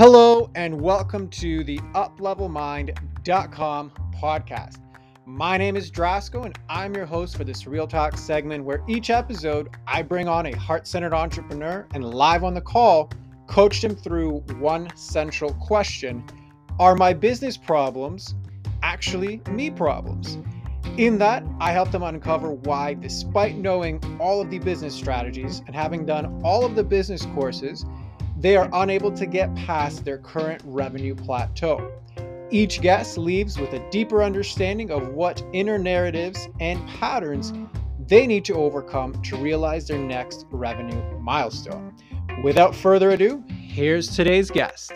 Hello and welcome to the UpLevelMind.com podcast. My name is Drasko and I'm your host for this Real Talk segment where each episode I bring on a heart-centered entrepreneur and live on the call coach them through one central question. Are my business problems actually me problems? In that, I help them uncover why, despite knowing all of the business strategies and having done all of the business courses, they are unable to get past their current revenue plateau. Each guest leaves with a deeper understanding of what inner narratives and patterns they need to overcome to realize their next revenue milestone. Without further ado, here's today's guest.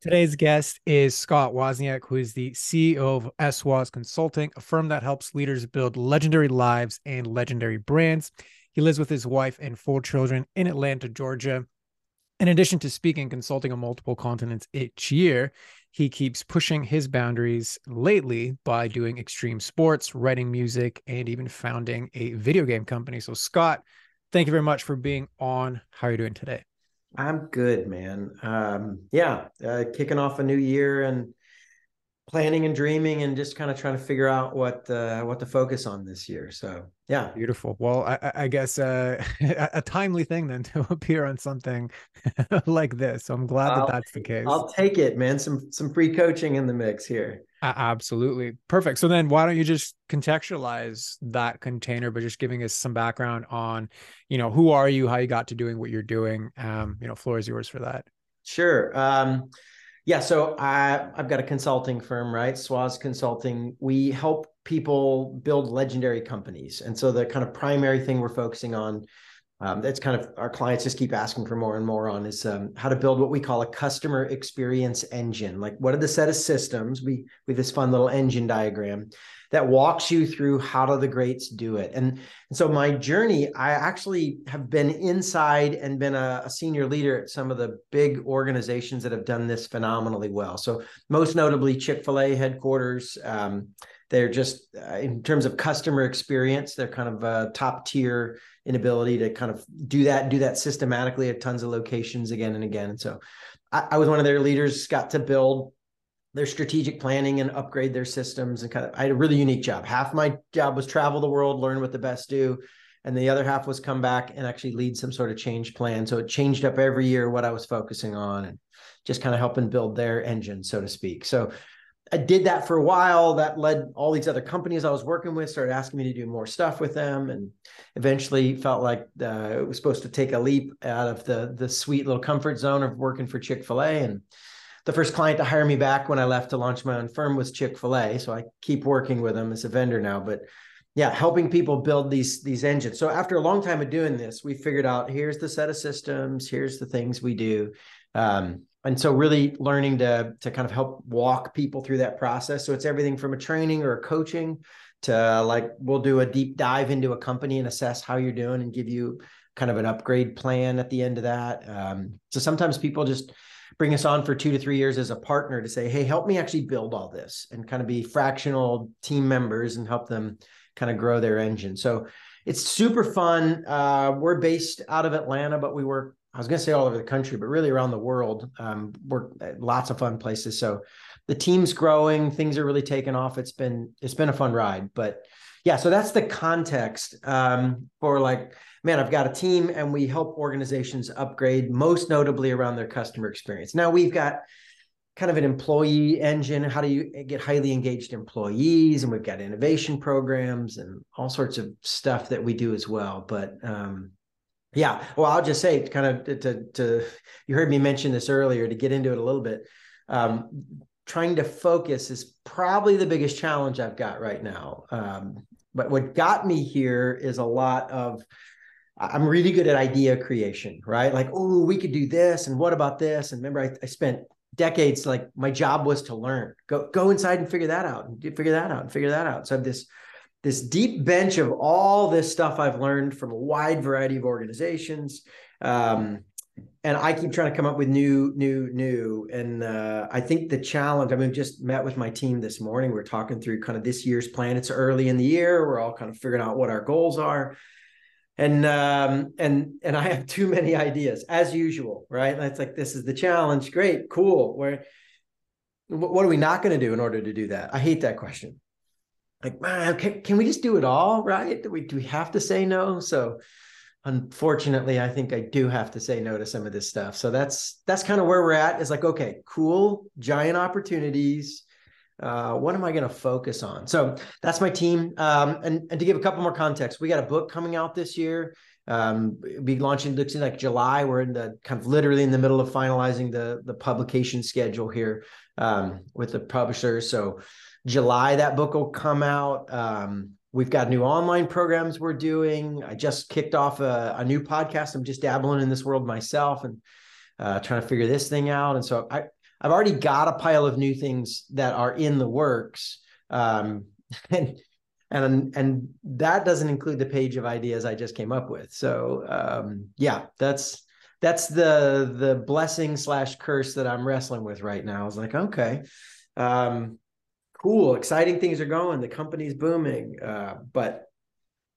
Today's guest is Scott Wozniak, who is the CEO of SWAS Consulting, a firm that helps leaders build legendary lives and legendary brands. He lives with his wife and four children in Atlanta, Georgia. In addition to speaking and consulting on multiple continents each year, he keeps pushing his boundaries lately by doing extreme sports, writing music, and even founding a video game company. So Scott, thank you very much for being on. How are you doing today? I'm good, man. Kicking off a new year and planning and dreaming and just kind of trying to figure out what to focus on this year. So yeah. Beautiful. Well, I guess a timely thing then to appear on something like this. So I'm glad that's the case. I'll take it, man. Some free coaching in the mix here. Absolutely. Perfect. So then why don't you just contextualize that container by just giving us some background on, who are you, how you got to doing what you're doing? Floor is yours for that. Sure. So I've got a consulting firm, right? SWAS Consulting. We help people build legendary companies. And so the kind of primary thing we're focusing on, that's kind of our clients just keep asking for more and more on, is how to build what we call a customer experience engine. Like, what are the set of systems? We have this fun little engine diagram that walks you through how do the greats do it. And so my journey, I actually have been inside and been a senior leader at some of the big organizations that have done this phenomenally well. So most notably Chick-fil-A headquarters. They're just, in terms of customer experience, they're kind of top tier in ability to kind of do that systematically at tons of locations again and again. And so I was one of their leaders, got to build their strategic planning and upgrade their systems. And I had a really unique job. Half my job was travel the world, learn what the best do. And the other half was come back and actually lead some sort of change plan. So it changed up every year what I was focusing on and just kind of helping build their engine, so to speak. So I did that for a while. That led all these other companies I was working with started asking me to do more stuff with them, and eventually felt like it was supposed to take a leap out of the sweet little comfort zone of working for Chick-fil-A. And the first client to hire me back when I left to launch my own firm was Chick-fil-A. So I keep working with them as a vendor now, but yeah, helping people build these engines. So after a long time of doing this, we figured out here's the set of systems, here's the things we do. And so really learning to kind of help walk people through that process. So it's everything from a training or a coaching to like, we'll do a deep dive into a company and assess how you're doing and give you kind of an upgrade plan at the end of that. So sometimes people just bring us on for 2 to 3 years as a partner to say, hey, help me actually build all this, and kind of be fractional team members and help them kind of grow their engine. So it's super fun. We're based out of Atlanta, but we work, I was going to say all over the country, but really around the world. We're at lots of fun places. So the team's growing, things are really taking off. It's been a fun ride, but yeah, so that's the context for like, man, I've got a team and we help organizations upgrade, most notably around their customer experience. Now we've got kind of an employee engine. How do you get highly engaged employees? And we've got innovation programs and all sorts of stuff that we do as well. But, yeah. Well, I'll just say kind of to you heard me mention this earlier, to get into it a little bit, trying to focus is probably the biggest challenge I've got right now. But what got me here is a lot of, I'm really good at idea creation, right? Like, oh, we could do this. And what about this? And remember, I spent decades, like my job was to learn, go inside and figure that out and figure that out and figure that out. So I have this deep bench of all this stuff I've learned from a wide variety of organizations. And I keep trying to come up with new. And I think the challenge, just met with my team this morning. We're talking through kind of this year's plan. It's early in the year. We're all kind of figuring out what our goals are. And I have too many ideas as usual, right? And it's like, this is the challenge. Great, cool. What are we not going to do in order to do that? I hate that question. Like, man, can we just do it all, right? Do we have to say no? So unfortunately, I think I do have to say no to some of this stuff. So that's kind of where we're at. It's like, okay, cool, giant opportunities. What am I going to focus on? So that's my team. And to give a couple more context, we got a book coming out this year. It'll be launching, looks like July. We're in the kind of literally in the middle of finalizing the publication schedule here with the publisher. So July, that book will come out. We've got new online programs we're doing. I just kicked off a new podcast. I'm just dabbling in this world myself and trying to figure this thing out. And so I've already got a pile of new things that are in the works. And that doesn't include the page of ideas I just came up with. So yeah, that's the blessing / curse that I'm wrestling with right now. I was like, okay, cool, exciting things are going. The company's booming, but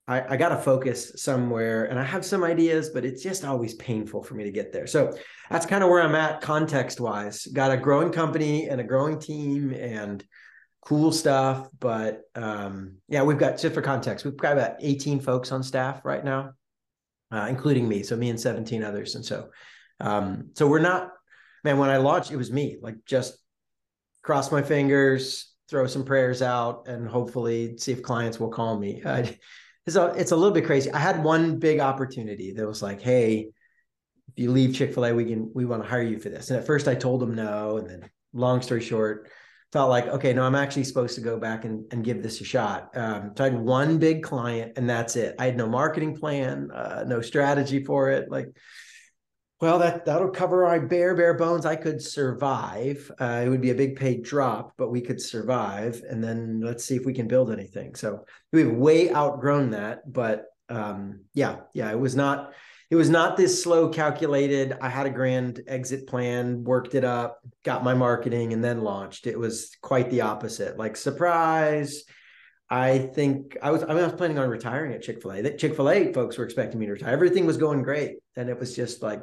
I got to focus somewhere, and I have some ideas, but it's just always painful for me to get there. So that's kind of where I'm at context-wise. Got a growing company and a growing team and cool stuff. But yeah, we've got, just for context, we've got about 18 folks on staff right now, including me. So me and 17 others. And so, so we're not, man, when I launched, it was me, like just cross my fingers, throw some prayers out, and hopefully see if clients will call me. It's a little bit crazy. I had one big opportunity that was like, hey, if you leave Chick-fil-A, we want to hire you for this. And at first I told them no. And then long story short, felt like, okay, no, I'm actually supposed to go back and give this a shot. So I had one big client and that's it. I had no marketing plan, no strategy for it. Like, well, that'll cover our bare bones. I could survive. It would be a big paid drop, but we could survive. And then let's see if we can build anything. So we've way outgrown that, but yeah, it was not this slow calculated. I had a grand exit plan, worked it up, got my marketing, and then launched. It was quite the opposite. Like, surprise. I think I was planning on retiring at Chick-fil-A. That Chick-fil-A folks were expecting me to retire. Everything was going great. And it was just like,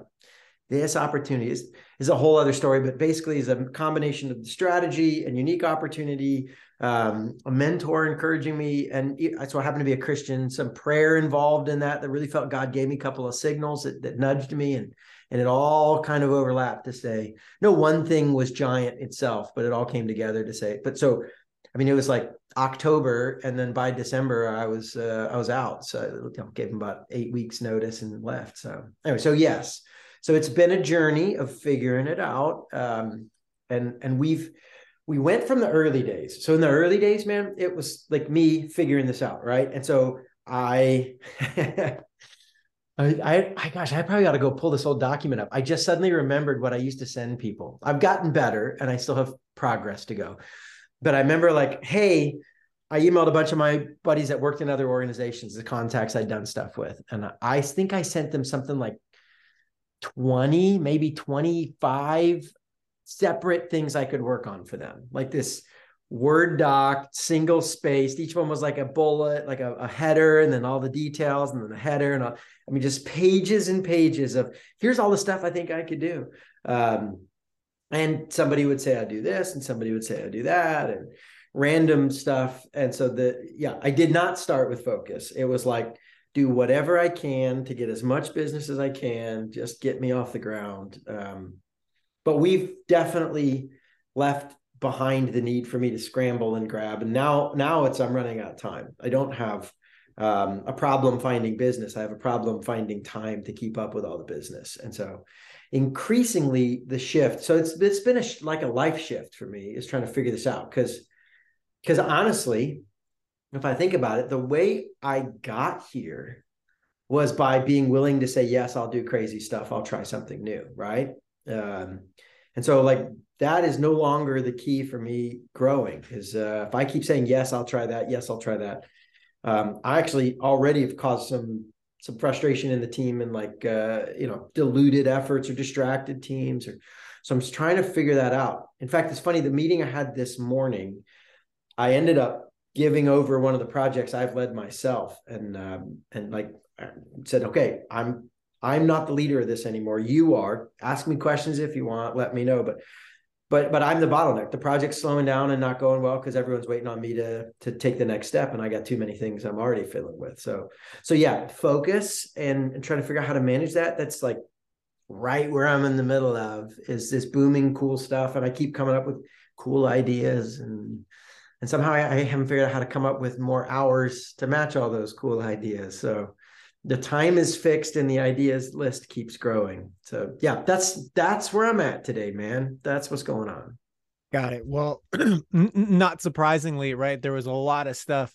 this opportunity is a whole other story, but basically is a combination of the strategy and unique opportunity, a mentor encouraging me. And so I happen to be a Christian, some prayer involved in that really felt God gave me a couple of signals that nudged me, and it all kind of overlapped to say, no one thing was giant itself, but it all came together to say, but so, I mean, it was like October, and then by December I was out. So I gave him about 8 weeks notice and left. So anyway, so yes. So it's been a journey of figuring it out. And we went from the early days. So in the early days, man, it was like me figuring this out. Right. And so gosh, I probably ought to go pull this old document up. I just suddenly remembered what I used to send people. I've gotten better and I still have progress to go. But I remember, like, hey, I emailed a bunch of my buddies that worked in other organizations, the contacts I'd done stuff with. And I think I sent them something like 20, maybe 25 separate things I could work on for them. Like this Word doc, single spaced. Each one was like a bullet, like a header, and then all the details, and then a header. And I mean, just pages and pages of, here's all the stuff I think I could do. And somebody would say, I do this. And somebody would say, I do that, and random stuff. And so I did not start with focus. It was like, do whatever I can to get as much business as I can, just get me off the ground. But we've definitely left behind the need for me to scramble and grab. And now I'm running out of time. I don't have a problem finding business. I have a problem finding time to keep up with all the business. And so increasingly the shift. So it's been like a life shift for me, is trying to figure this out. Because honestly, if I think about it, the way I got here was by being willing to say, yes, I'll do crazy stuff. I'll try something new. Right. And so like, that is no longer the key for me growing, is if I keep saying, yes, I'll try that. Yes, I'll try that. I actually already have caused some frustration in the team, and like, diluted efforts or distracted teams. So I'm just trying to figure that out. In fact, it's funny, the meeting I had this morning, I ended up giving over one of the projects I've led myself. And like, said, okay, I'm not the leader of this anymore. You are. Ask me questions if you want, let me know. But I'm the bottleneck. The project's slowing down and not going well because everyone's waiting on me to take the next step. And I got too many things I'm already fiddling with. So yeah, focus and try to figure out how to manage that. That's like right where I'm in the middle of is this booming cool stuff. And I keep coming up with cool ideas and somehow I haven't figured out how to come up with more hours to match all those cool ideas. So the time is fixed and the ideas list keeps growing. So yeah, that's where I'm at today, man. That's what's going on. Got it. Well, not surprisingly, right? There was a lot of stuff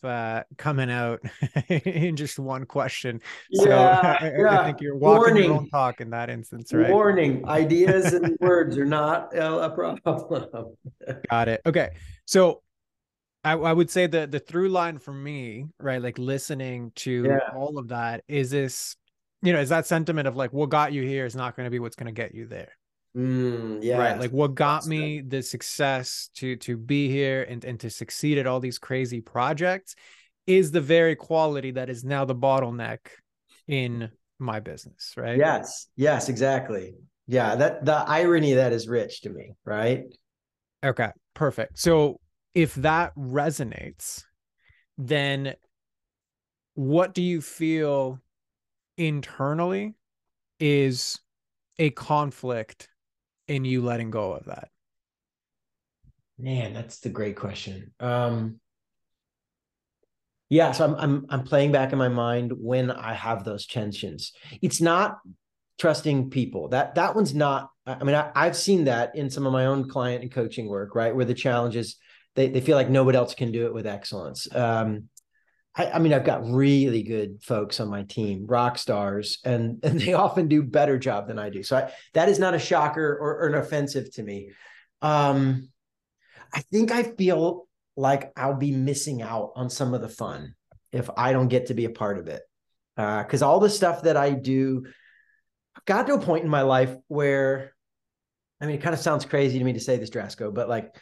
coming out in just one question. So yeah, I think you're walking your own talk in that instance, right? Warning, ideas and words are not a problem. Got it. Okay. So I would say that the through line for me, right, like listening to all of that is this, is that sentiment of like, what got you here is not going to be what's going to get you there. Right. Like what got me the success to be here and to succeed at all these crazy projects is the very quality that is now the bottleneck in my business. Right. Yes, exactly. Yeah. That the irony of that is rich to me. Right. Okay. Perfect. So if that resonates, then what do you feel internally is a conflict in you letting go of that? Man, that's the great question. So I'm playing back in my mind when I have those tensions. It's not trusting people. That one's not, I mean, I've seen that in some of my own client and coaching work, right? Where the challenge is they feel like nobody else can do it with excellence. I mean, I've got really good folks on my team, rock stars, and they often do better job than I do. So that is not a shocker or an offensive to me. I think I feel like I'll be missing out on some of the fun if I don't get to be a part of it. Because all the stuff that I do, I've got to a point in my life where, I mean, it kind of sounds crazy to me to say this, Drasko, but like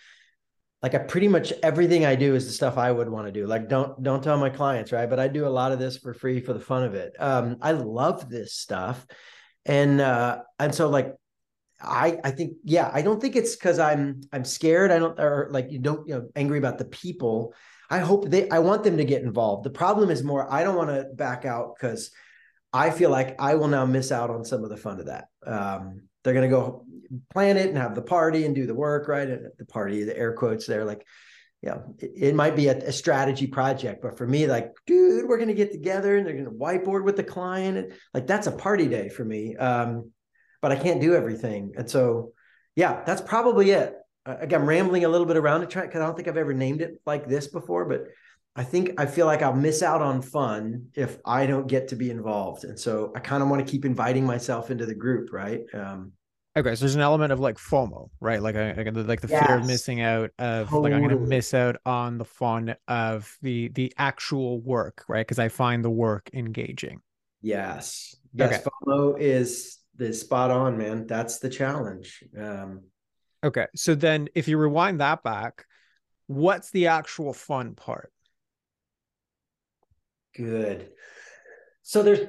I pretty much everything I do is the stuff I would want to do. Like don't tell my clients, right? But I do a lot of this for free for the fun of it. I love this stuff. And so like, I think, I don't think it's cause I'm scared. I don't, or like, angry about the people. I want them to get involved. The problem is more, I don't want to back out cause I feel like I will now miss out on some of the fun of that. They're going to go plan it and have the party and do the work, right? And the party, the air quotes there, like, it might be a strategy project, but for me, like, dude, we're going to get together and they're going to whiteboard with the client. And like, that's a party day for me. But I can't do everything. And so, that's probably it. Again, I'm rambling a little bit around it because I don't think I've ever named it like this before, but I feel like I'll miss out on fun if I don't get to be involved. And so I kind of want to keep inviting myself into the group, right? Okay. So there's an element of like FOMO, right? Like the fear of missing out of totally. Like, I'm going to miss out on the fun of the actual work, right? Cause I find the work engaging. Yes. Okay. FOMO is the spot on, man. That's the challenge. Okay. So then if you rewind that back, what's the actual fun part? Good. So there's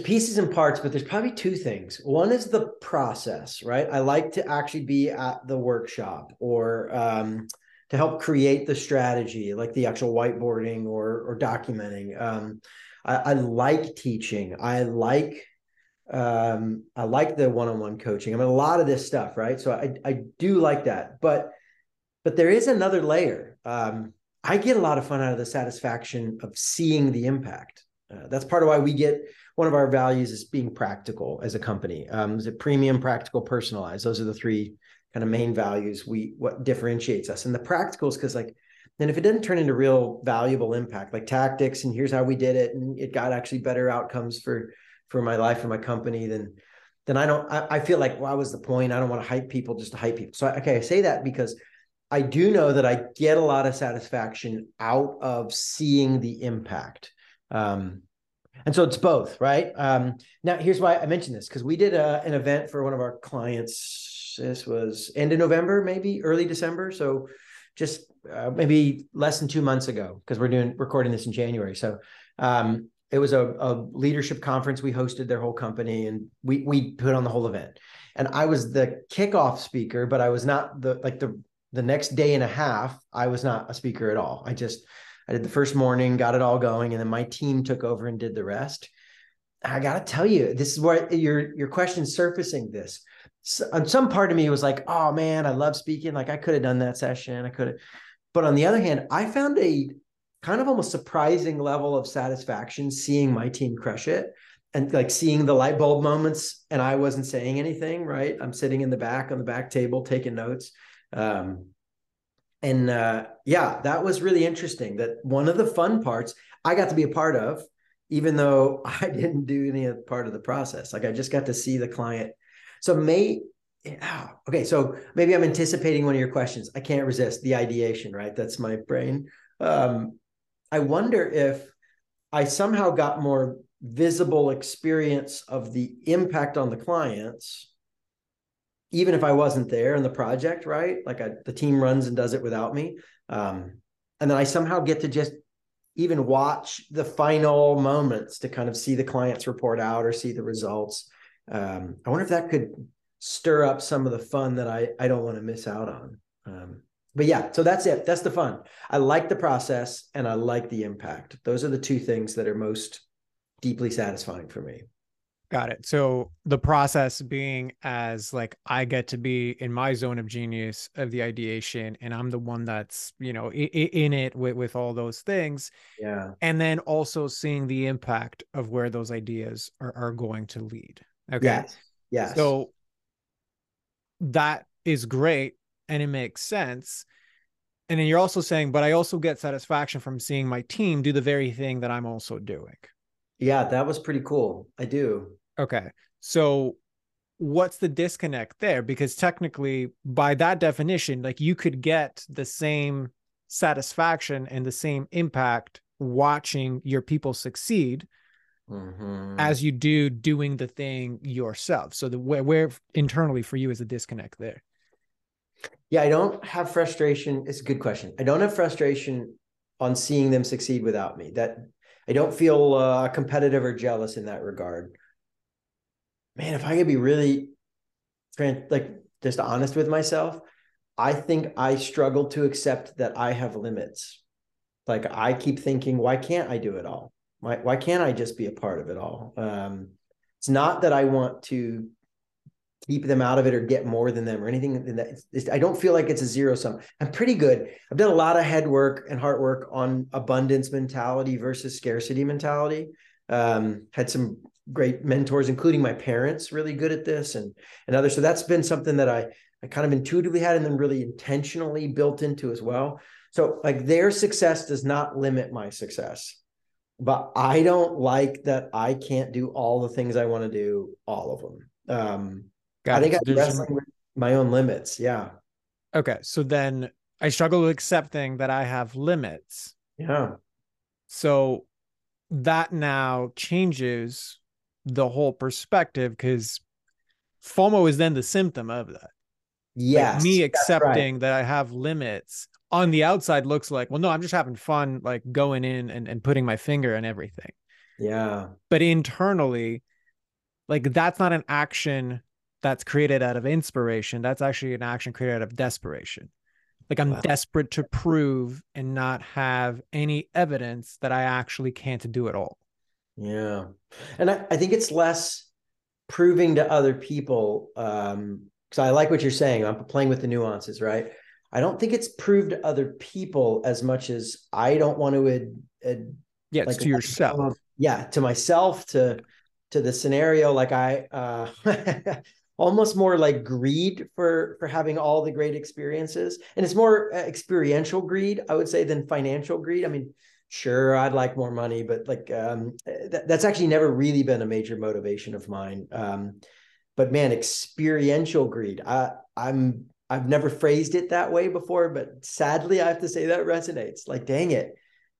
pieces and parts, but there's probably two things. One is the process, right? I like to actually be at the workshop or to help create the strategy, like the actual whiteboarding or documenting. I like teaching. I like the one-on-one coaching. I mean, a lot of this stuff, right? So I do like that, but there is another layer. I get a lot of fun out of the satisfaction of seeing the impact. That's part of why we get one of our values is being practical as a company. Is it premium, practical, personalized? Those are the three kind of main values what differentiates us. And the practical is because like, then if it doesn't turn into real valuable impact, like tactics and here's how we did it and it got actually better outcomes for my life and my company, then I feel like, well, what was the point? I don't want to hype people just to hype people. So, okay, I say that because I do know that I get a lot of satisfaction out of seeing the impact. And so it's both, right? Now, here's why I mentioned this, because we did an event for one of our clients. This was end of November, maybe early December. So just maybe less than 2 months ago, because we're recording this in January. So It was a leadership conference. We hosted their whole company and we put on the whole event. And I was the kickoff speaker, but I was not the next day and a half, I was not a speaker at all. I did the first morning, got it all going. And then my team took over and did the rest. I got to tell you, this is what your question's surfacing this. So, some part of me was like, oh man, I love speaking. Like I could have done that session. I could have. But on the other hand, I found a kind of almost surprising level of satisfaction seeing my team crush it and like seeing the light bulb moments. And I wasn't saying anything, right? I'm sitting in the back on the back table, taking notes. Yeah, that was really interesting. That one of the fun parts I got to be a part of, even though I didn't do any part of the process. Like I just got to see the client. So maybe I'm anticipating one of your questions. I can't resist the ideation, right? That's my brain. I wonder if I somehow got more visible experience of the impact on the clients, even if I wasn't there in the project, right? Like the team runs and does it without me. And then I somehow get to just even watch the final moments to kind of see the clients report out or see the results. I wonder if that could stir up some of the fun that I don't want to miss out on. But yeah, so that's it. That's the fun. I like the process and I like the impact. Those are the two things that are most deeply satisfying for me. Got it. So the process being as like, I get to be in my zone of genius of the ideation and I'm the one that's, you know, in it with all those things. Yeah. And then also seeing the impact of where those ideas are going to lead. Okay. Yes. Yes. So that is great. And it makes sense. And then you're also saying, but I also get satisfaction from seeing my team do the very thing that I'm also doing. Yeah, that was pretty cool. I do. Okay. So what's the disconnect there? Because technically by that definition, like you could get the same satisfaction and the same impact watching your people succeed as you do doing the thing yourself. So where internally for you is a disconnect there. Yeah, I don't have frustration. It's a good question. I don't have frustration on seeing them succeed without me. That I don't feel competitive or jealous in that regard. Man, if I could be really just honest with myself, I think I struggle to accept that I have limits. Like I keep thinking, why can't I do it all? Why can't I just be a part of it all? It's not that I want to keep them out of it or get more than them or anything. I don't feel like it's a zero sum. I'm pretty good. I've done a lot of head work and heart work on abundance mentality versus scarcity mentality. Had some great mentors, including my parents, really good at this and others. So that's been something that I kind of intuitively had and then really intentionally built into as well. So like their success does not limit my success, but I don't like that I can't do all the things I want to do, all of them. I think I'm wrestling with my own limits. Yeah. Okay. So then I struggle with accepting that I have limits. Yeah. So that now changes the whole perspective because FOMO is then the symptom of that. Yes. Like me accepting that I have limits on the outside looks like, well, no, I'm just having fun, like going in and putting my finger on everything. Yeah. But internally, like that's not an action that's created out of inspiration. That's actually an action created out of desperation. Like I'm desperate to prove and not have any evidence that I actually can't do it all. Yeah. And I think it's less proving to other people. Cause I like what you're saying. I'm playing with the nuances, right? I don't think it's proved to other people as much as I don't want to, it's to yourself. Yeah. To myself, to the scenario. Like almost more like greed for having all the great experiences. And it's more experiential greed, I would say, than financial greed. I mean, sure, I'd like more money, but like that's actually never really been a major motivation of mine. But man, experiential greed. I've never phrased it that way before, but sadly, I have to say that resonates. Like, dang it.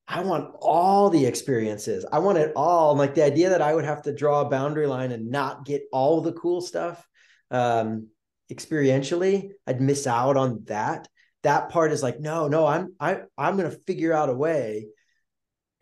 I want all the experiences. I want it all. And like the idea that I would have to draw a boundary line and not get all the cool stuff. Experientially, I'd miss out on that. That part is like, no, I'm going to figure out a way.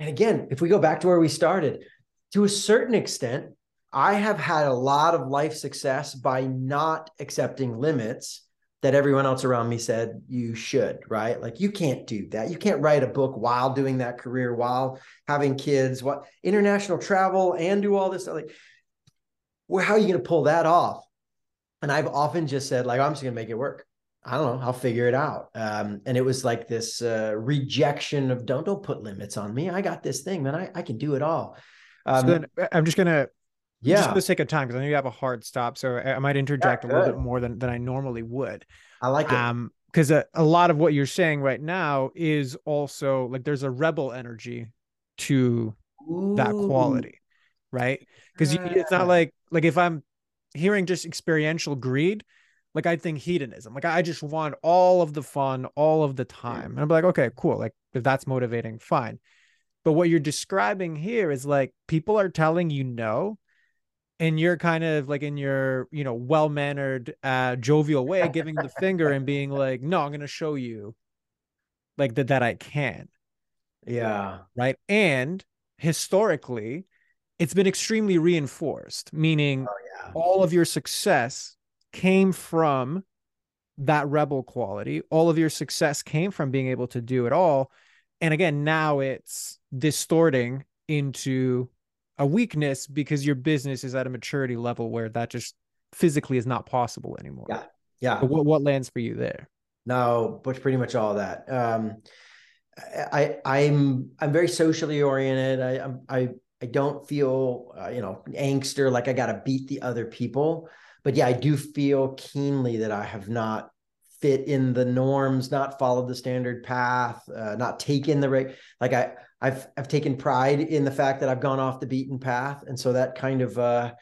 And again, if we go back to where we started, to a certain extent, I have had a lot of life success by not accepting limits that everyone else around me said you should, right? Like, you can't do that. You can't write a book while doing that career, while having kids, what international travel, and do all this stuff. Like, well, how are you going to pull that off? And I've often just said, like, I'm just going to make it work. I don't know. I'll figure it out. And it was like this rejection of don't put limits on me. I got this thing, man. I can do it all. So then I'm just going to, just for the sake of time, because I know you have a hard stop, so I might interject a little bit more than I normally would. I like it. Because a lot of what you're saying right now is also like, there's a rebel energy to that quality, right? Because it's not like if I'm hearing just experiential greed, like I think hedonism, like I just want all of the fun all of the time. And I'm like, okay, cool. Like if that's motivating, fine. But what you're describing here is like, people are telling you no, and you're kind of like in your, you know, well-mannered, jovial way, giving the finger and being like, no, I'm going to show you like that I can. Yeah. Right. And historically it's been extremely reinforced, meaning all of your success came from that rebel quality. All of your success came from being able to do it all. And again, now it's distorting into a weakness because your business is at a maturity level where that just physically is not possible anymore. Yeah. Yeah. But what lands for you there? No, but pretty much all that. I'm very socially oriented. I don't feel, angst or like I got to beat the other people, but yeah, I do feel keenly that I have not fit in the norms, not followed the standard path, not taken the right, like I've taken pride in the fact that I've gone off the beaten path. And so that kind of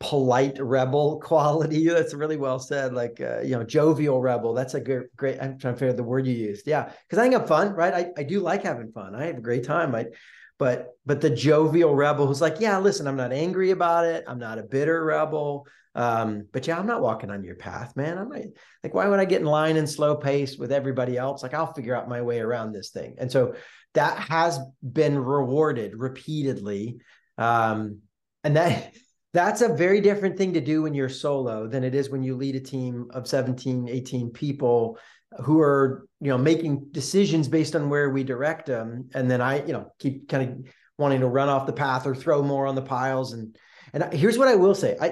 polite rebel quality, that's really well said, like, jovial rebel. That's a great, I'm trying to figure out the word you used. Yeah. Cause I think I'm fun, right? I do like having fun. I have a great time. But the jovial rebel who's like, yeah, listen, I'm not angry about it. I'm not a bitter rebel. But yeah, I'm not walking on your path, man. I'm not, like, why would I get in line and slow pace with everybody else? Like, I'll figure out my way around this thing. And so that has been rewarded repeatedly. And that's a very different thing to do when you're solo than it is when you lead a team of 17, 18 people who are, making decisions based on where we direct them. And then I, keep kind of wanting to run off the path or throw more on the piles. And here's what I will say. I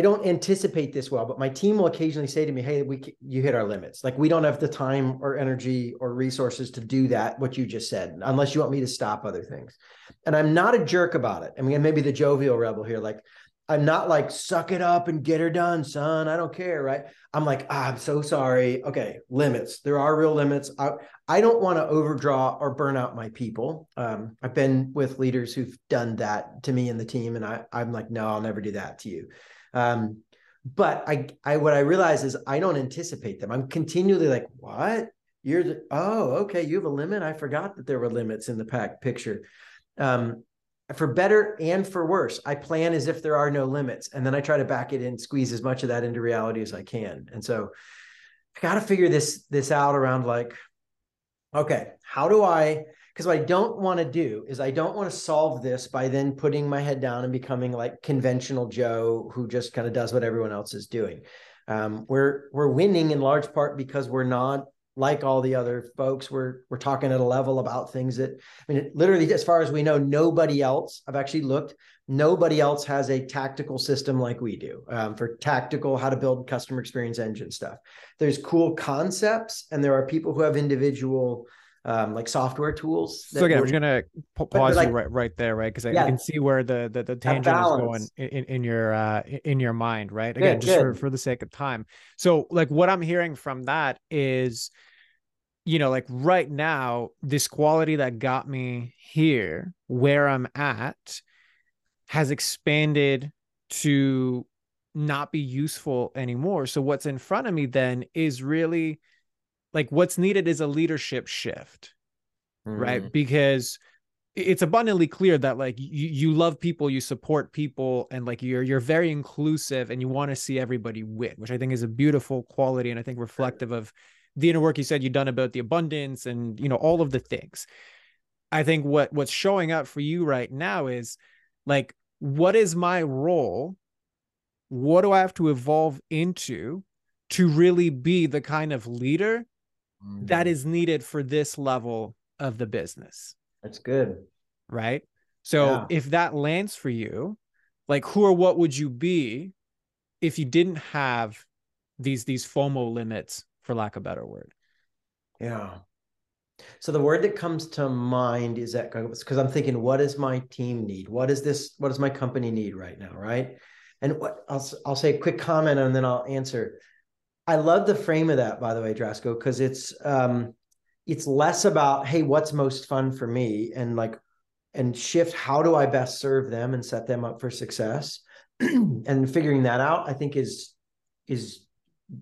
don't anticipate this well, but my team will occasionally say to me, hey, you hit our limits. Like, we don't have the time or energy or resources to do that, what you just said, unless you want me to stop other things. And I'm not a jerk about it. I mean, maybe the jovial rebel here, like, I'm not like, suck it up and get her done, son. I don't care, right? I'm like, I'm so sorry. Okay, limits. There are real limits. I don't want to overdraw or burn out my people. I've been with leaders who've done that to me and the team, and I'm like, no, I'll never do that to you. But what I realize is I don't anticipate them. I'm continually like, what? You have a limit? I forgot that there were limits in the picture. For better and for worse, I plan as if there are no limits. And then I try to back it in, squeeze as much of that into reality as I can. And so I got to figure this out around like, okay, how do I, because what I don't want to do is I don't want to solve this by then putting my head down and becoming like conventional Joe who just kind of does what everyone else is doing. We're winning in large part because we're not like all the other folks. We're talking at a level about things that, I mean, literally, as far as we know, nobody else has a tactical system like we do for tactical, how to build customer experience engine stuff. There's cool concepts, and there are people who have individual like software tools. So again, I'm going to pause you right there, right? Because I can see where the tangent is going in your mind, right? Again, just for the sake of time. So like what I'm hearing from that is, like right now, this quality that got me here, where I'm at, has expanded to not be useful anymore. So what's in front of me then is really, like what's needed is a leadership shift, right? Because it's abundantly clear that like you love people, you support people, and like you're very inclusive and you want to see everybody win, which I think is a beautiful quality. And I think reflective of the inner work you said you've done about the abundance and, all of the things. I think what's showing up for you right now is like, what is my role? What do I have to evolve into to really be the kind of leader that is needed for this level of the business? That's good. Right? So if that lands for you, like who or what would you be if you didn't have these FOMO limits, for lack of a better word? Yeah. So the word that comes to mind is that, because I'm thinking, what does my team need? What does my company need right now? Right. And what I'll say a quick comment and then I'll answer. I love the frame of that, by the way, Drasko, because it's less about, hey, what's most fun for me, and like, and shift, how do I best serve them and set them up for success? And figuring that out, I think is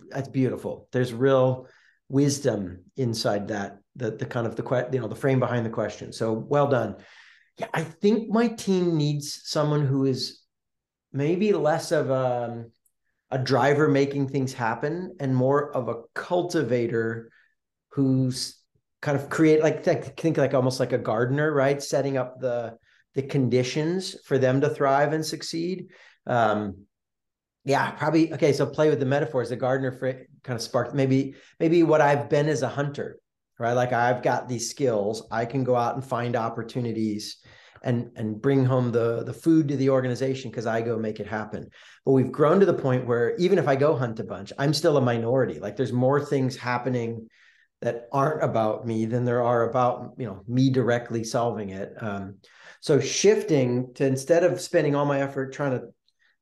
that's beautiful. There's real wisdom inside that, the kind of the, you know, the frame behind the question. So well done. Yeah. I think my team needs someone who is maybe less of a driver making things happen and more of a cultivator who's kind of create, like, think like almost like a gardener, right? Setting up the conditions for them to thrive and succeed. Probably. Okay. So play with the metaphors, the gardener kind of sparked maybe what I've been as a hunter, right? Like I've got these skills, I can go out and find opportunities and bring home the food to the organization because I go make it happen. But we've grown to the point where even if I go hunt a bunch, I'm still a minority. Like there's more things happening that aren't about me than there are about, you know, me directly solving it. So shifting to, instead of spending all my effort trying to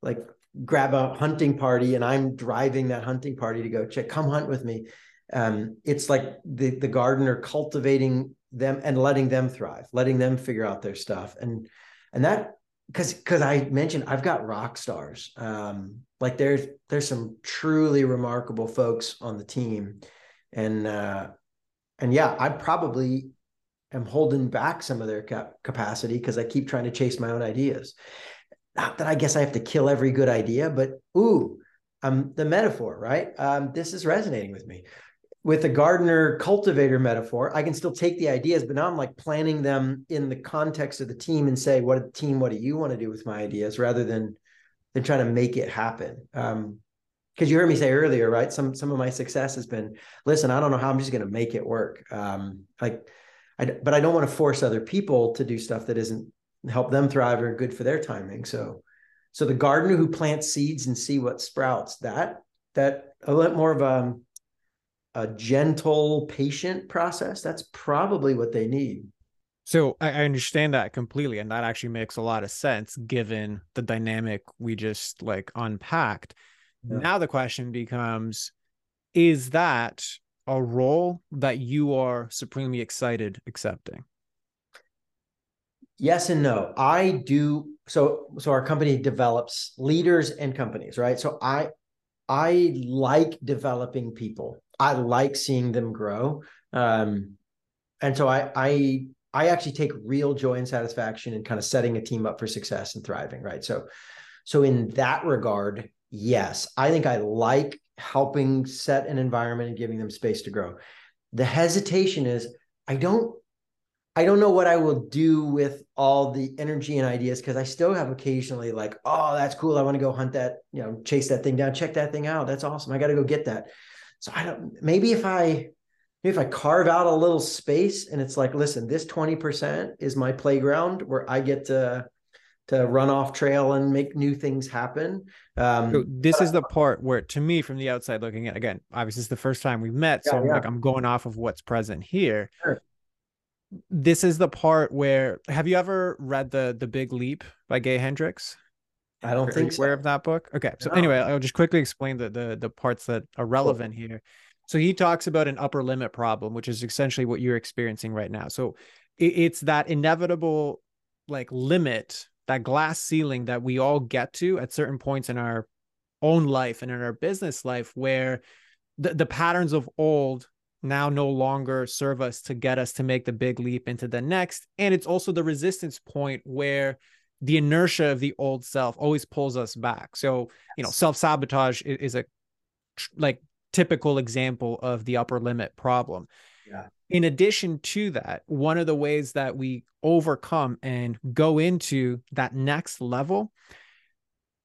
like grab a hunting party and I'm driving that hunting party to go come hunt with me. It's like the gardener cultivating them and letting them thrive, letting them figure out their stuff. And that, because I mentioned, I've got rock stars. Like there's some truly remarkable folks on the team. And yeah, I probably am holding back some of their capacity because I keep trying to chase my own ideas. Not that I guess I have to kill every good idea, but the metaphor, right? This is resonating with me. With the gardener cultivator metaphor, I can still take the ideas, but now I'm like planning them in the context of the team and say, what do you want to do with my ideas rather than trying to make it happen? Because you heard me say earlier, right? Some of my success has been, listen, I don't know how, I'm just going to make it work. But I don't want to force other people to do stuff that isn't help them thrive or good for their timing. So the gardener who plants seeds and see what sprouts, that a little more of a gentle, patient process, that's probably what they need. So I understand that completely. And that actually makes a lot of sense given the dynamic we just like unpacked. Yeah. Now the question becomes, is that a role that you are supremely excited accepting? Yes and no. I do. So our company develops leaders and companies, right? So I like developing people. I like seeing them grow. And so I actually take real joy and satisfaction in kind of setting a team up for success and thriving, right? So in that regard, yes, I think I like helping set an environment and giving them space to grow. The hesitation is I don't know what I will do with all the energy and ideas, because I still have occasionally like, oh, that's cool. I want to go hunt that, you know, chase that thing down, check that thing out. That's awesome. I got to go get that. So I don't, maybe if I carve out a little space and it's like, listen, this 20% is my playground where I get to run off trail and make new things happen. So this is the part where, to me, from the outside looking at, again, obviously it's the first time we've met. So I'm going off of what's present here. Sure. This is the part where, have you ever read The Big Leap by Gay Hendricks? I don't think so. Aware of that book? Okay. So anyway, I'll just quickly explain the parts that are relevant here. So he talks about an upper limit problem, which is essentially what you're experiencing right now. So it's that inevitable like limit, that glass ceiling that we all get to at certain points in our own life and in our business life, where the patterns of old now no longer serve us to get us to make the big leap into the next. And it's also the resistance point where the inertia of the old self always pulls us back. So, you know, self-sabotage is a like typical example of the upper limit problem. Yeah. In addition to that, one of the ways that we overcome and go into that next level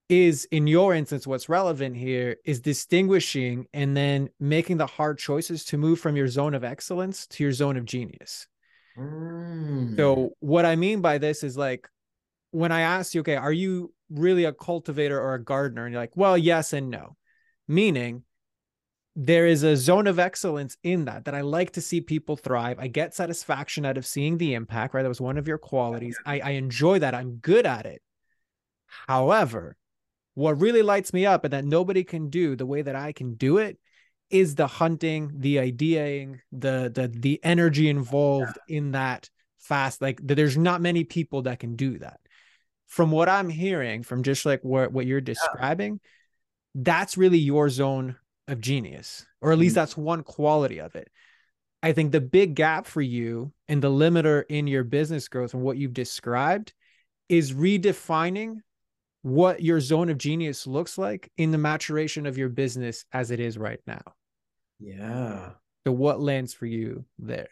is, in your instance, what's relevant here is distinguishing and then making the hard choices to move from your zone of excellence to your zone of genius. Mm. So what I mean by this is, like, when I ask you, okay, are you really a cultivator or a gardener? And you're like, well, yes and no. Meaning, there is a zone of excellence in that I like to see people thrive. I get satisfaction out of seeing the impact, right? That was one of your qualities. I enjoy that. I'm good at it. However, what really lights me up and that nobody can do the way that I can do it is the hunting, the ideating, the energy involved in that fast. Like, there's not many people that can do that. From what I'm hearing, from just like what you're describing, that's really your zone of genius, or at least that's one quality of it. I think the big gap for you and the limiter in your business growth and what you've described is redefining what your zone of genius looks like in the maturation of your business as it is right now. Yeah. So what lands for you there?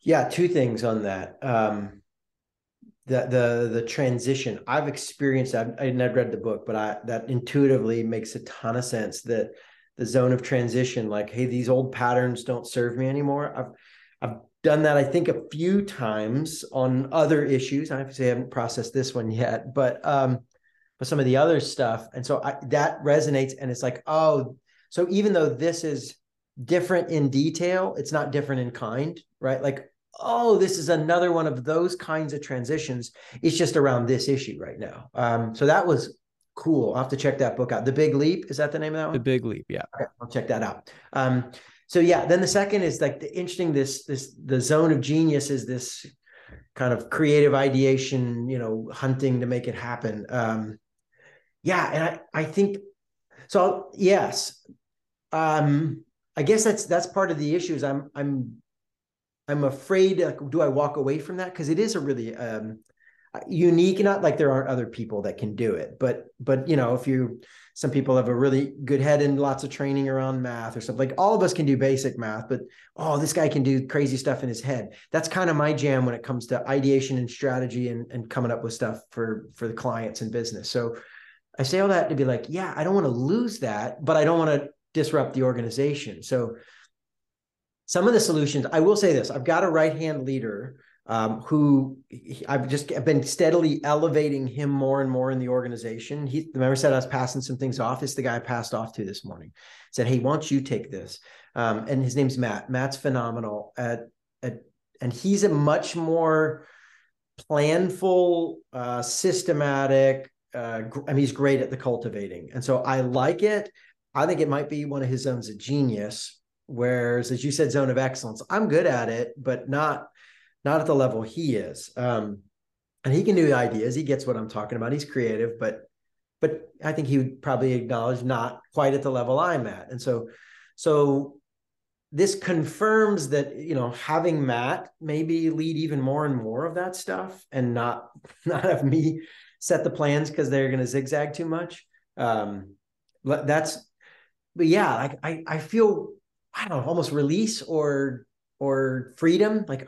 Yeah, two things on that. The transition I've experienced, I never read the book, but that intuitively makes a ton of sense, that the zone of transition, like, hey, these old patterns don't serve me anymore. I've done that, I think, a few times on other issues. I obviously haven't processed this one yet, but some of the other stuff. And so that resonates, and it's like, oh, so even though this is different in detail, it's not different in kind, right? Like, oh, this is another one of those kinds of transitions. It's just around this issue right now. So that was cool. I'll have to check that book out. The Big Leap, is that the name of that one? The Big Leap, yeah. Okay, I'll check that out. So yeah, then the second is, like, the interesting, the zone of genius is this kind of creative ideation, hunting to make it happen. And I think, so yes, I guess that's part of the issue is I'm afraid, like, do I walk away from that? Because it is a really unique, not like there aren't other people that can do it, but some people have a really good head and lots of training around math or something. Like, all of us can do basic math, but, oh, this guy can do crazy stuff in his head. That's kind of my jam when it comes to ideation and strategy and coming up with stuff for the clients and business. So I say all that to be like, yeah, I don't want to lose that, but I don't want to disrupt the organization. So some of the solutions, I will say this, I've got a right-hand leader who I've been steadily elevating him more and more in the organization. Remember I said I was passing some things off. It's the guy I passed off to this morning. I said, hey, why don't you take this? And his name's Matt. Matt's phenomenal and he's a much more planful, systematic, he's great at the cultivating. And so I like it. I think it might be one of his zones of genius. Whereas, as you said, zone of excellence, I'm good at it, but not at the level he is. And he can do ideas. He gets what I'm talking about. He's creative, but I think he would probably acknowledge not quite at the level I'm at. And so this confirms that, having Matt maybe lead even more and more of that stuff and not have me set the plans because they're going to zigzag too much. I feel, I don't know, almost release or freedom, like,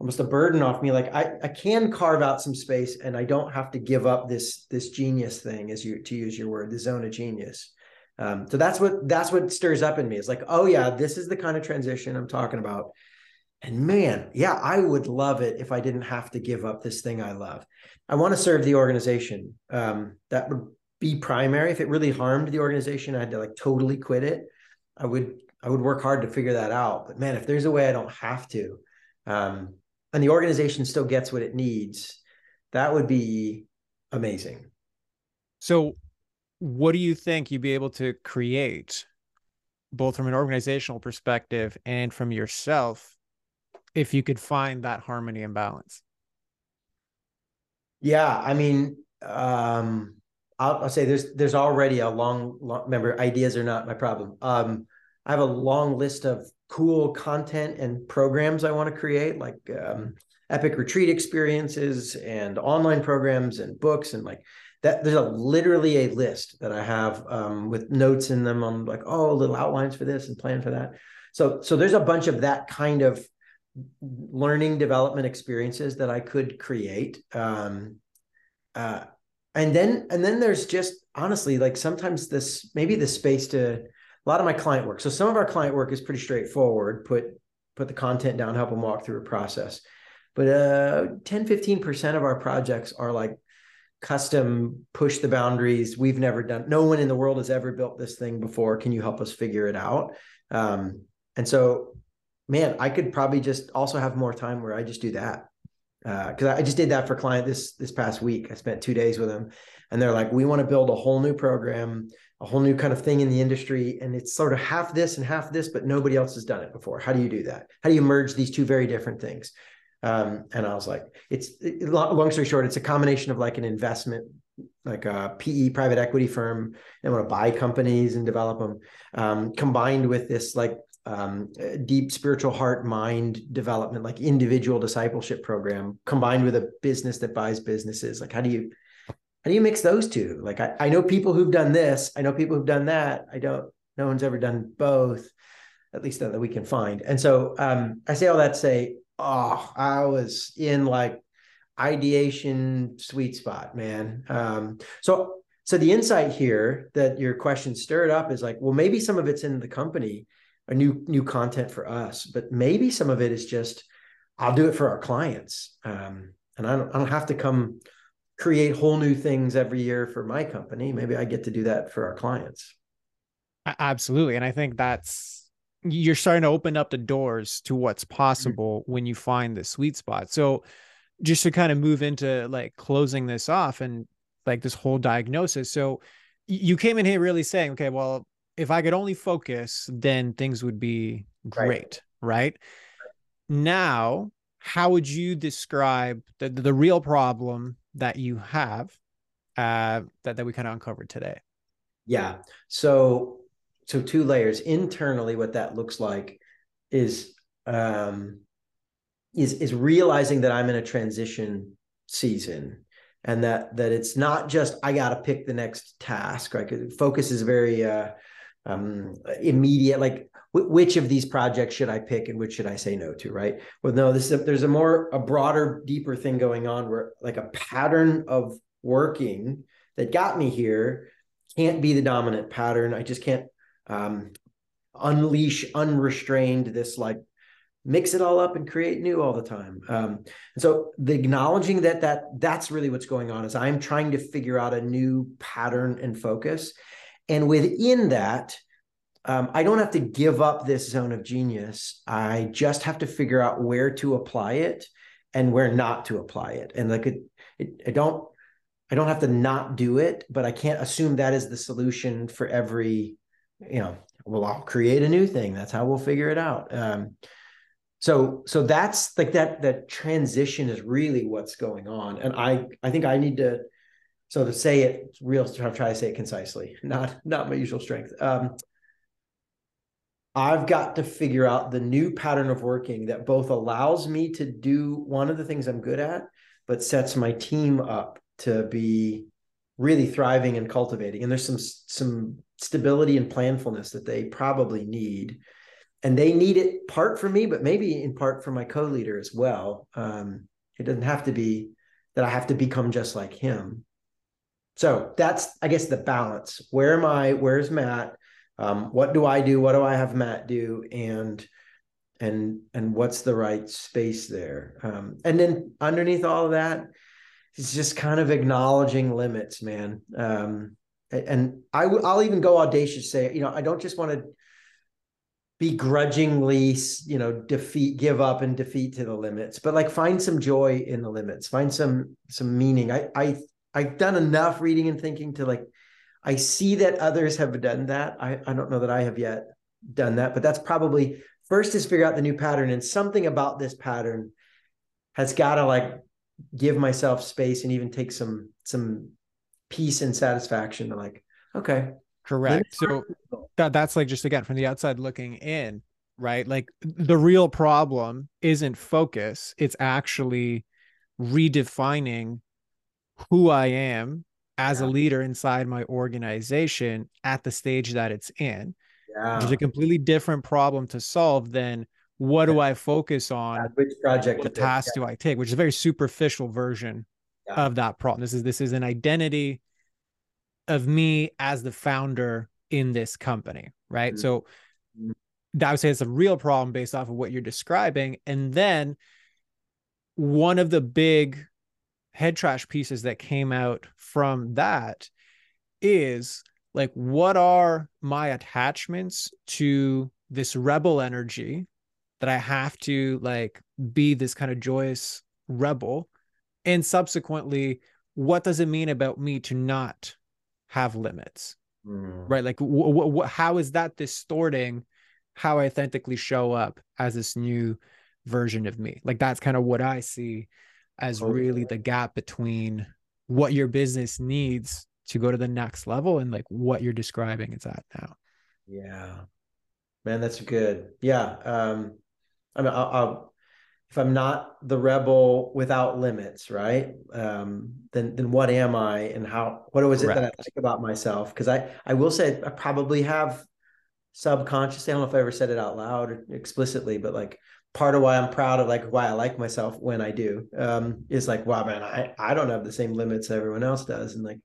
almost a burden off me. Like, I can carve out some space and I don't have to give up this genius thing, to use your word, the zone of genius. So that's what stirs up in me. It's like, oh yeah, this is the kind of transition I'm talking about. And man, yeah, I would love it if I didn't have to give up this thing I love. I want to serve the organization. That would be primary. If it really harmed the organization, I had to totally quit it. I would work hard to figure that out, but man, if there's a way I don't have to, and the organization still gets what it needs, that would be amazing. So what do you think you'd be able to create, both from an organizational perspective and from yourself, if you could find that harmony and balance? Yeah. I mean, I'll say there's already a long, remember, ideas are not my problem. I have a long list of cool content and programs I want to create, like epic retreat experiences and online programs and books and that there's literally a list that I have with notes in them on like, oh, little outlines for this and plan for that. So there's a bunch of that kind of learning development experiences that I could create. And then there's just honestly, like sometimes this, maybe the space to a lot of my client work. So some of our client work is pretty straightforward, put the content down, help them walk through a process. But 10, 15% of our projects are like custom, push the boundaries. We've never done, no one in the world has ever built this thing before. Can you help us figure it out? And so, man, I could probably just also have more time where I just do that. Because I just did that for a client this past week. I spent 2 days with them and they're like, we want to build a whole new program, a whole new kind of thing in the industry. And it's sort of half this and half this, but nobody else has done it before. How do you do that? How do you merge these two very different things? And I was like, long story short, it's a combination of like an investment, like a PE private equity firm, and want to buy companies and develop them, combined with this like deep spiritual heart, mind development, like individual discipleship program, combined with a business that buys businesses. Like, how do you mix those two? Like, I know people who've done this. I know people who've done that. No one's ever done both, at least not that we can find. And so I say all that to say, oh, I was in like ideation sweet spot, man. So the insight here that your question stirred up is like, well, maybe some of it's in the company, a new content for us, but maybe some of it is just, I'll do it for our clients. And I don't have to come create whole new things every year for my company. Maybe I get to do that for our clients. Absolutely. And I think you're starting to open up the doors to what's possible when you find the sweet spot. So just to kind of move into like closing this off and like this whole diagnosis. So you came in here really saying, okay, well, if I could only focus, then things would be great, right? Now, how would you describe the real problem that you have that we kind of uncovered today? Yeah. So two layers. Internally, what that looks like is realizing that I'm in a transition season, and that it's not just I got to pick the next task. Right? Focus is very immediate. Like which of these projects should I pick and which should I say no to? Right? Well, no. There's a broader, deeper thing going on where like a pattern of working that got me here can't be the dominant pattern. I just can't unleash unrestrained this, like mix it all up and create new all the time. And so the acknowledging that's really what's going on is I'm trying to figure out a new pattern and focus. And within that, I don't have to give up this zone of genius. I just have to figure out where to apply it and where not to apply it. And like I don't have to not do it, but I can't assume that is the solution for every, I'll create a new thing. That's how we'll figure it out. So that's like that transition is really what's going on. And I think I need to sort of say it real, try to say it concisely, not my usual strength. I've got to figure out the new pattern of working that both allows me to do one of the things I'm good at, but sets my team up to be really thriving and cultivating. And there's some stability and planfulness that they probably need. And they need it part for me, but maybe in part for my co-leader as well. It doesn't have to be that I have to become just like him. So that's, I guess, the balance. Where am I? Where's Matt? What do I do? What do I have Matt do? And what's the right space there? And then underneath all of that, it's just kind of acknowledging limits, man. And I'll even go audacious, say, I don't just want to begrudgingly, give up and defeat to the limits, but like find some joy in the limits, find some meaning. I've done enough reading and thinking to like, I see that others have done that. I don't know that I have yet done that, but that's probably first is figure out the new pattern, and something about this pattern has got to like give myself space and even take some peace and satisfaction to like, okay. Correct. So that's like, just again, from the outside looking in, right? Like the real problem isn't focus. It's actually redefining who I am as a leader inside my organization at the stage that it's in. It's a completely different problem to solve than what do I focus on? Which project? What task do I take? Which is a very superficial version of that problem. This is an identity of me as the founder in this company, right? Mm-hmm. So I would say it's a real problem based off of what you're describing. And then one of the big head trash pieces that came out from that is like, what are my attachments to this rebel energy that I have to like be this kind of joyous rebel? And subsequently, what does it mean about me to not have limits? Mm. Right? Like, how is that distorting how I authentically show up as this new version of me? Like, that's kind of what I see as really the gap between what your business needs to go to the next level and like what you're describing it's at now. Yeah, man, that's good. Yeah. I mean, if I'm not the rebel without limits, right? Then what am I, and what was it that I like about myself? Because I will say I probably have subconsciously, I don't know if I ever said it out loud or explicitly, but like part of why I'm proud of like why I like myself when I do is like, wow, man, I don't have the same limits everyone else does. And like,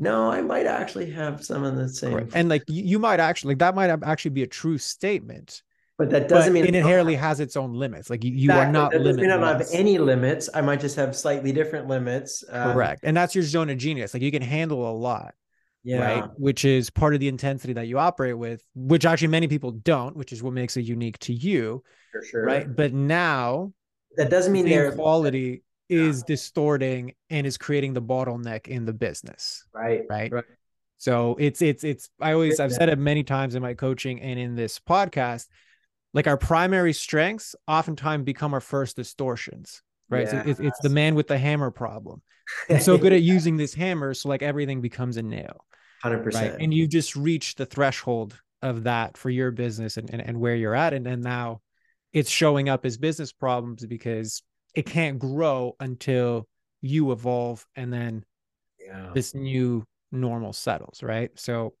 no, I might actually have some of the same. Right. And like, you might actually, that might actually be a true statement. But that doesn't mean it inherently has its own limits. Like you are not limited. I don't have any limits. I might just have slightly different limits. Correct. And that's your zone of genius. Like you can handle a lot, right? Which is part of the intensity that you operate with, which actually many people don't, which is what makes it unique to you. For sure. Right. But now that doesn't mean their quality is distorting and is creating the bottleneck in the business. Right. Right. Right. So it's, I've said it many times in my coaching and in this podcast, like our primary strengths oftentimes become our first distortions, right? Yeah. So it's the man with the hammer problem. I'm so good at using this hammer. So like everything becomes a nail. 100%. Right? And you just reach the threshold of that for your business and where you're at. And then now it's showing up as business problems because it can't grow until you evolve. And then this new normal settles. Right. So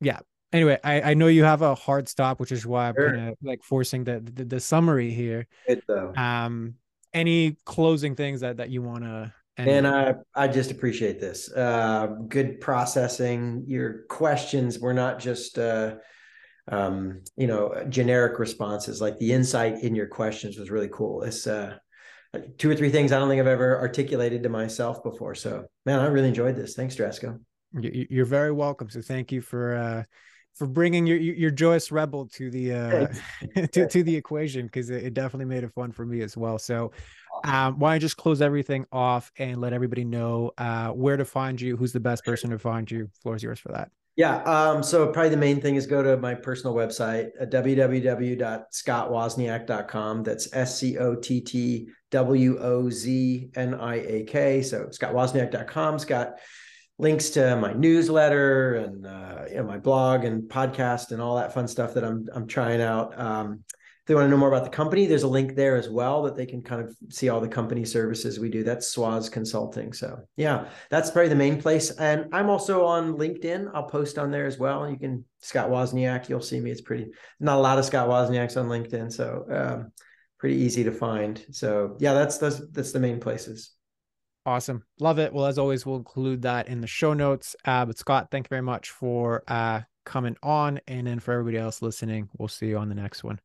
yeah. Anyway, I know you have a hard stop, which is why I'm kind of like forcing the summary here. Good though. Any closing things that you want to end? And I just appreciate this. Good processing. Your questions were not just generic responses. Like the insight in your questions was really cool. It's two or three things I don't think I've ever articulated to myself before. So man, I really enjoyed this. Thanks, Drasko. You're very welcome. So thank you for bringing your joyous rebel to the to the equation, because it definitely made it fun for me as well. So why don't I just close everything off and let everybody know where to find you, who's the best person to find you. Floor is yours for that. Yeah. So probably the main thing is go to my personal website, www.scottwozniak.com. That's ScottWozniak. So scottwozniak.com. Scott links to my newsletter and my blog and podcast and all that fun stuff that I'm trying out. If they want to know more about the company, there's a link there as well that they can kind of see all the company services we do. That's SWAS Consulting. So yeah, that's probably the main place. And I'm also on LinkedIn. I'll post on there as well. You can Scott Wozniak. You'll see me. It's not a lot of Scott Wozniaks on LinkedIn, so pretty easy to find. So yeah, that's the main places. Awesome. Love it. Well, as always, we'll include that in the show notes. But Scott, thank you very much for coming on. And then for everybody else listening, we'll see you on the next one.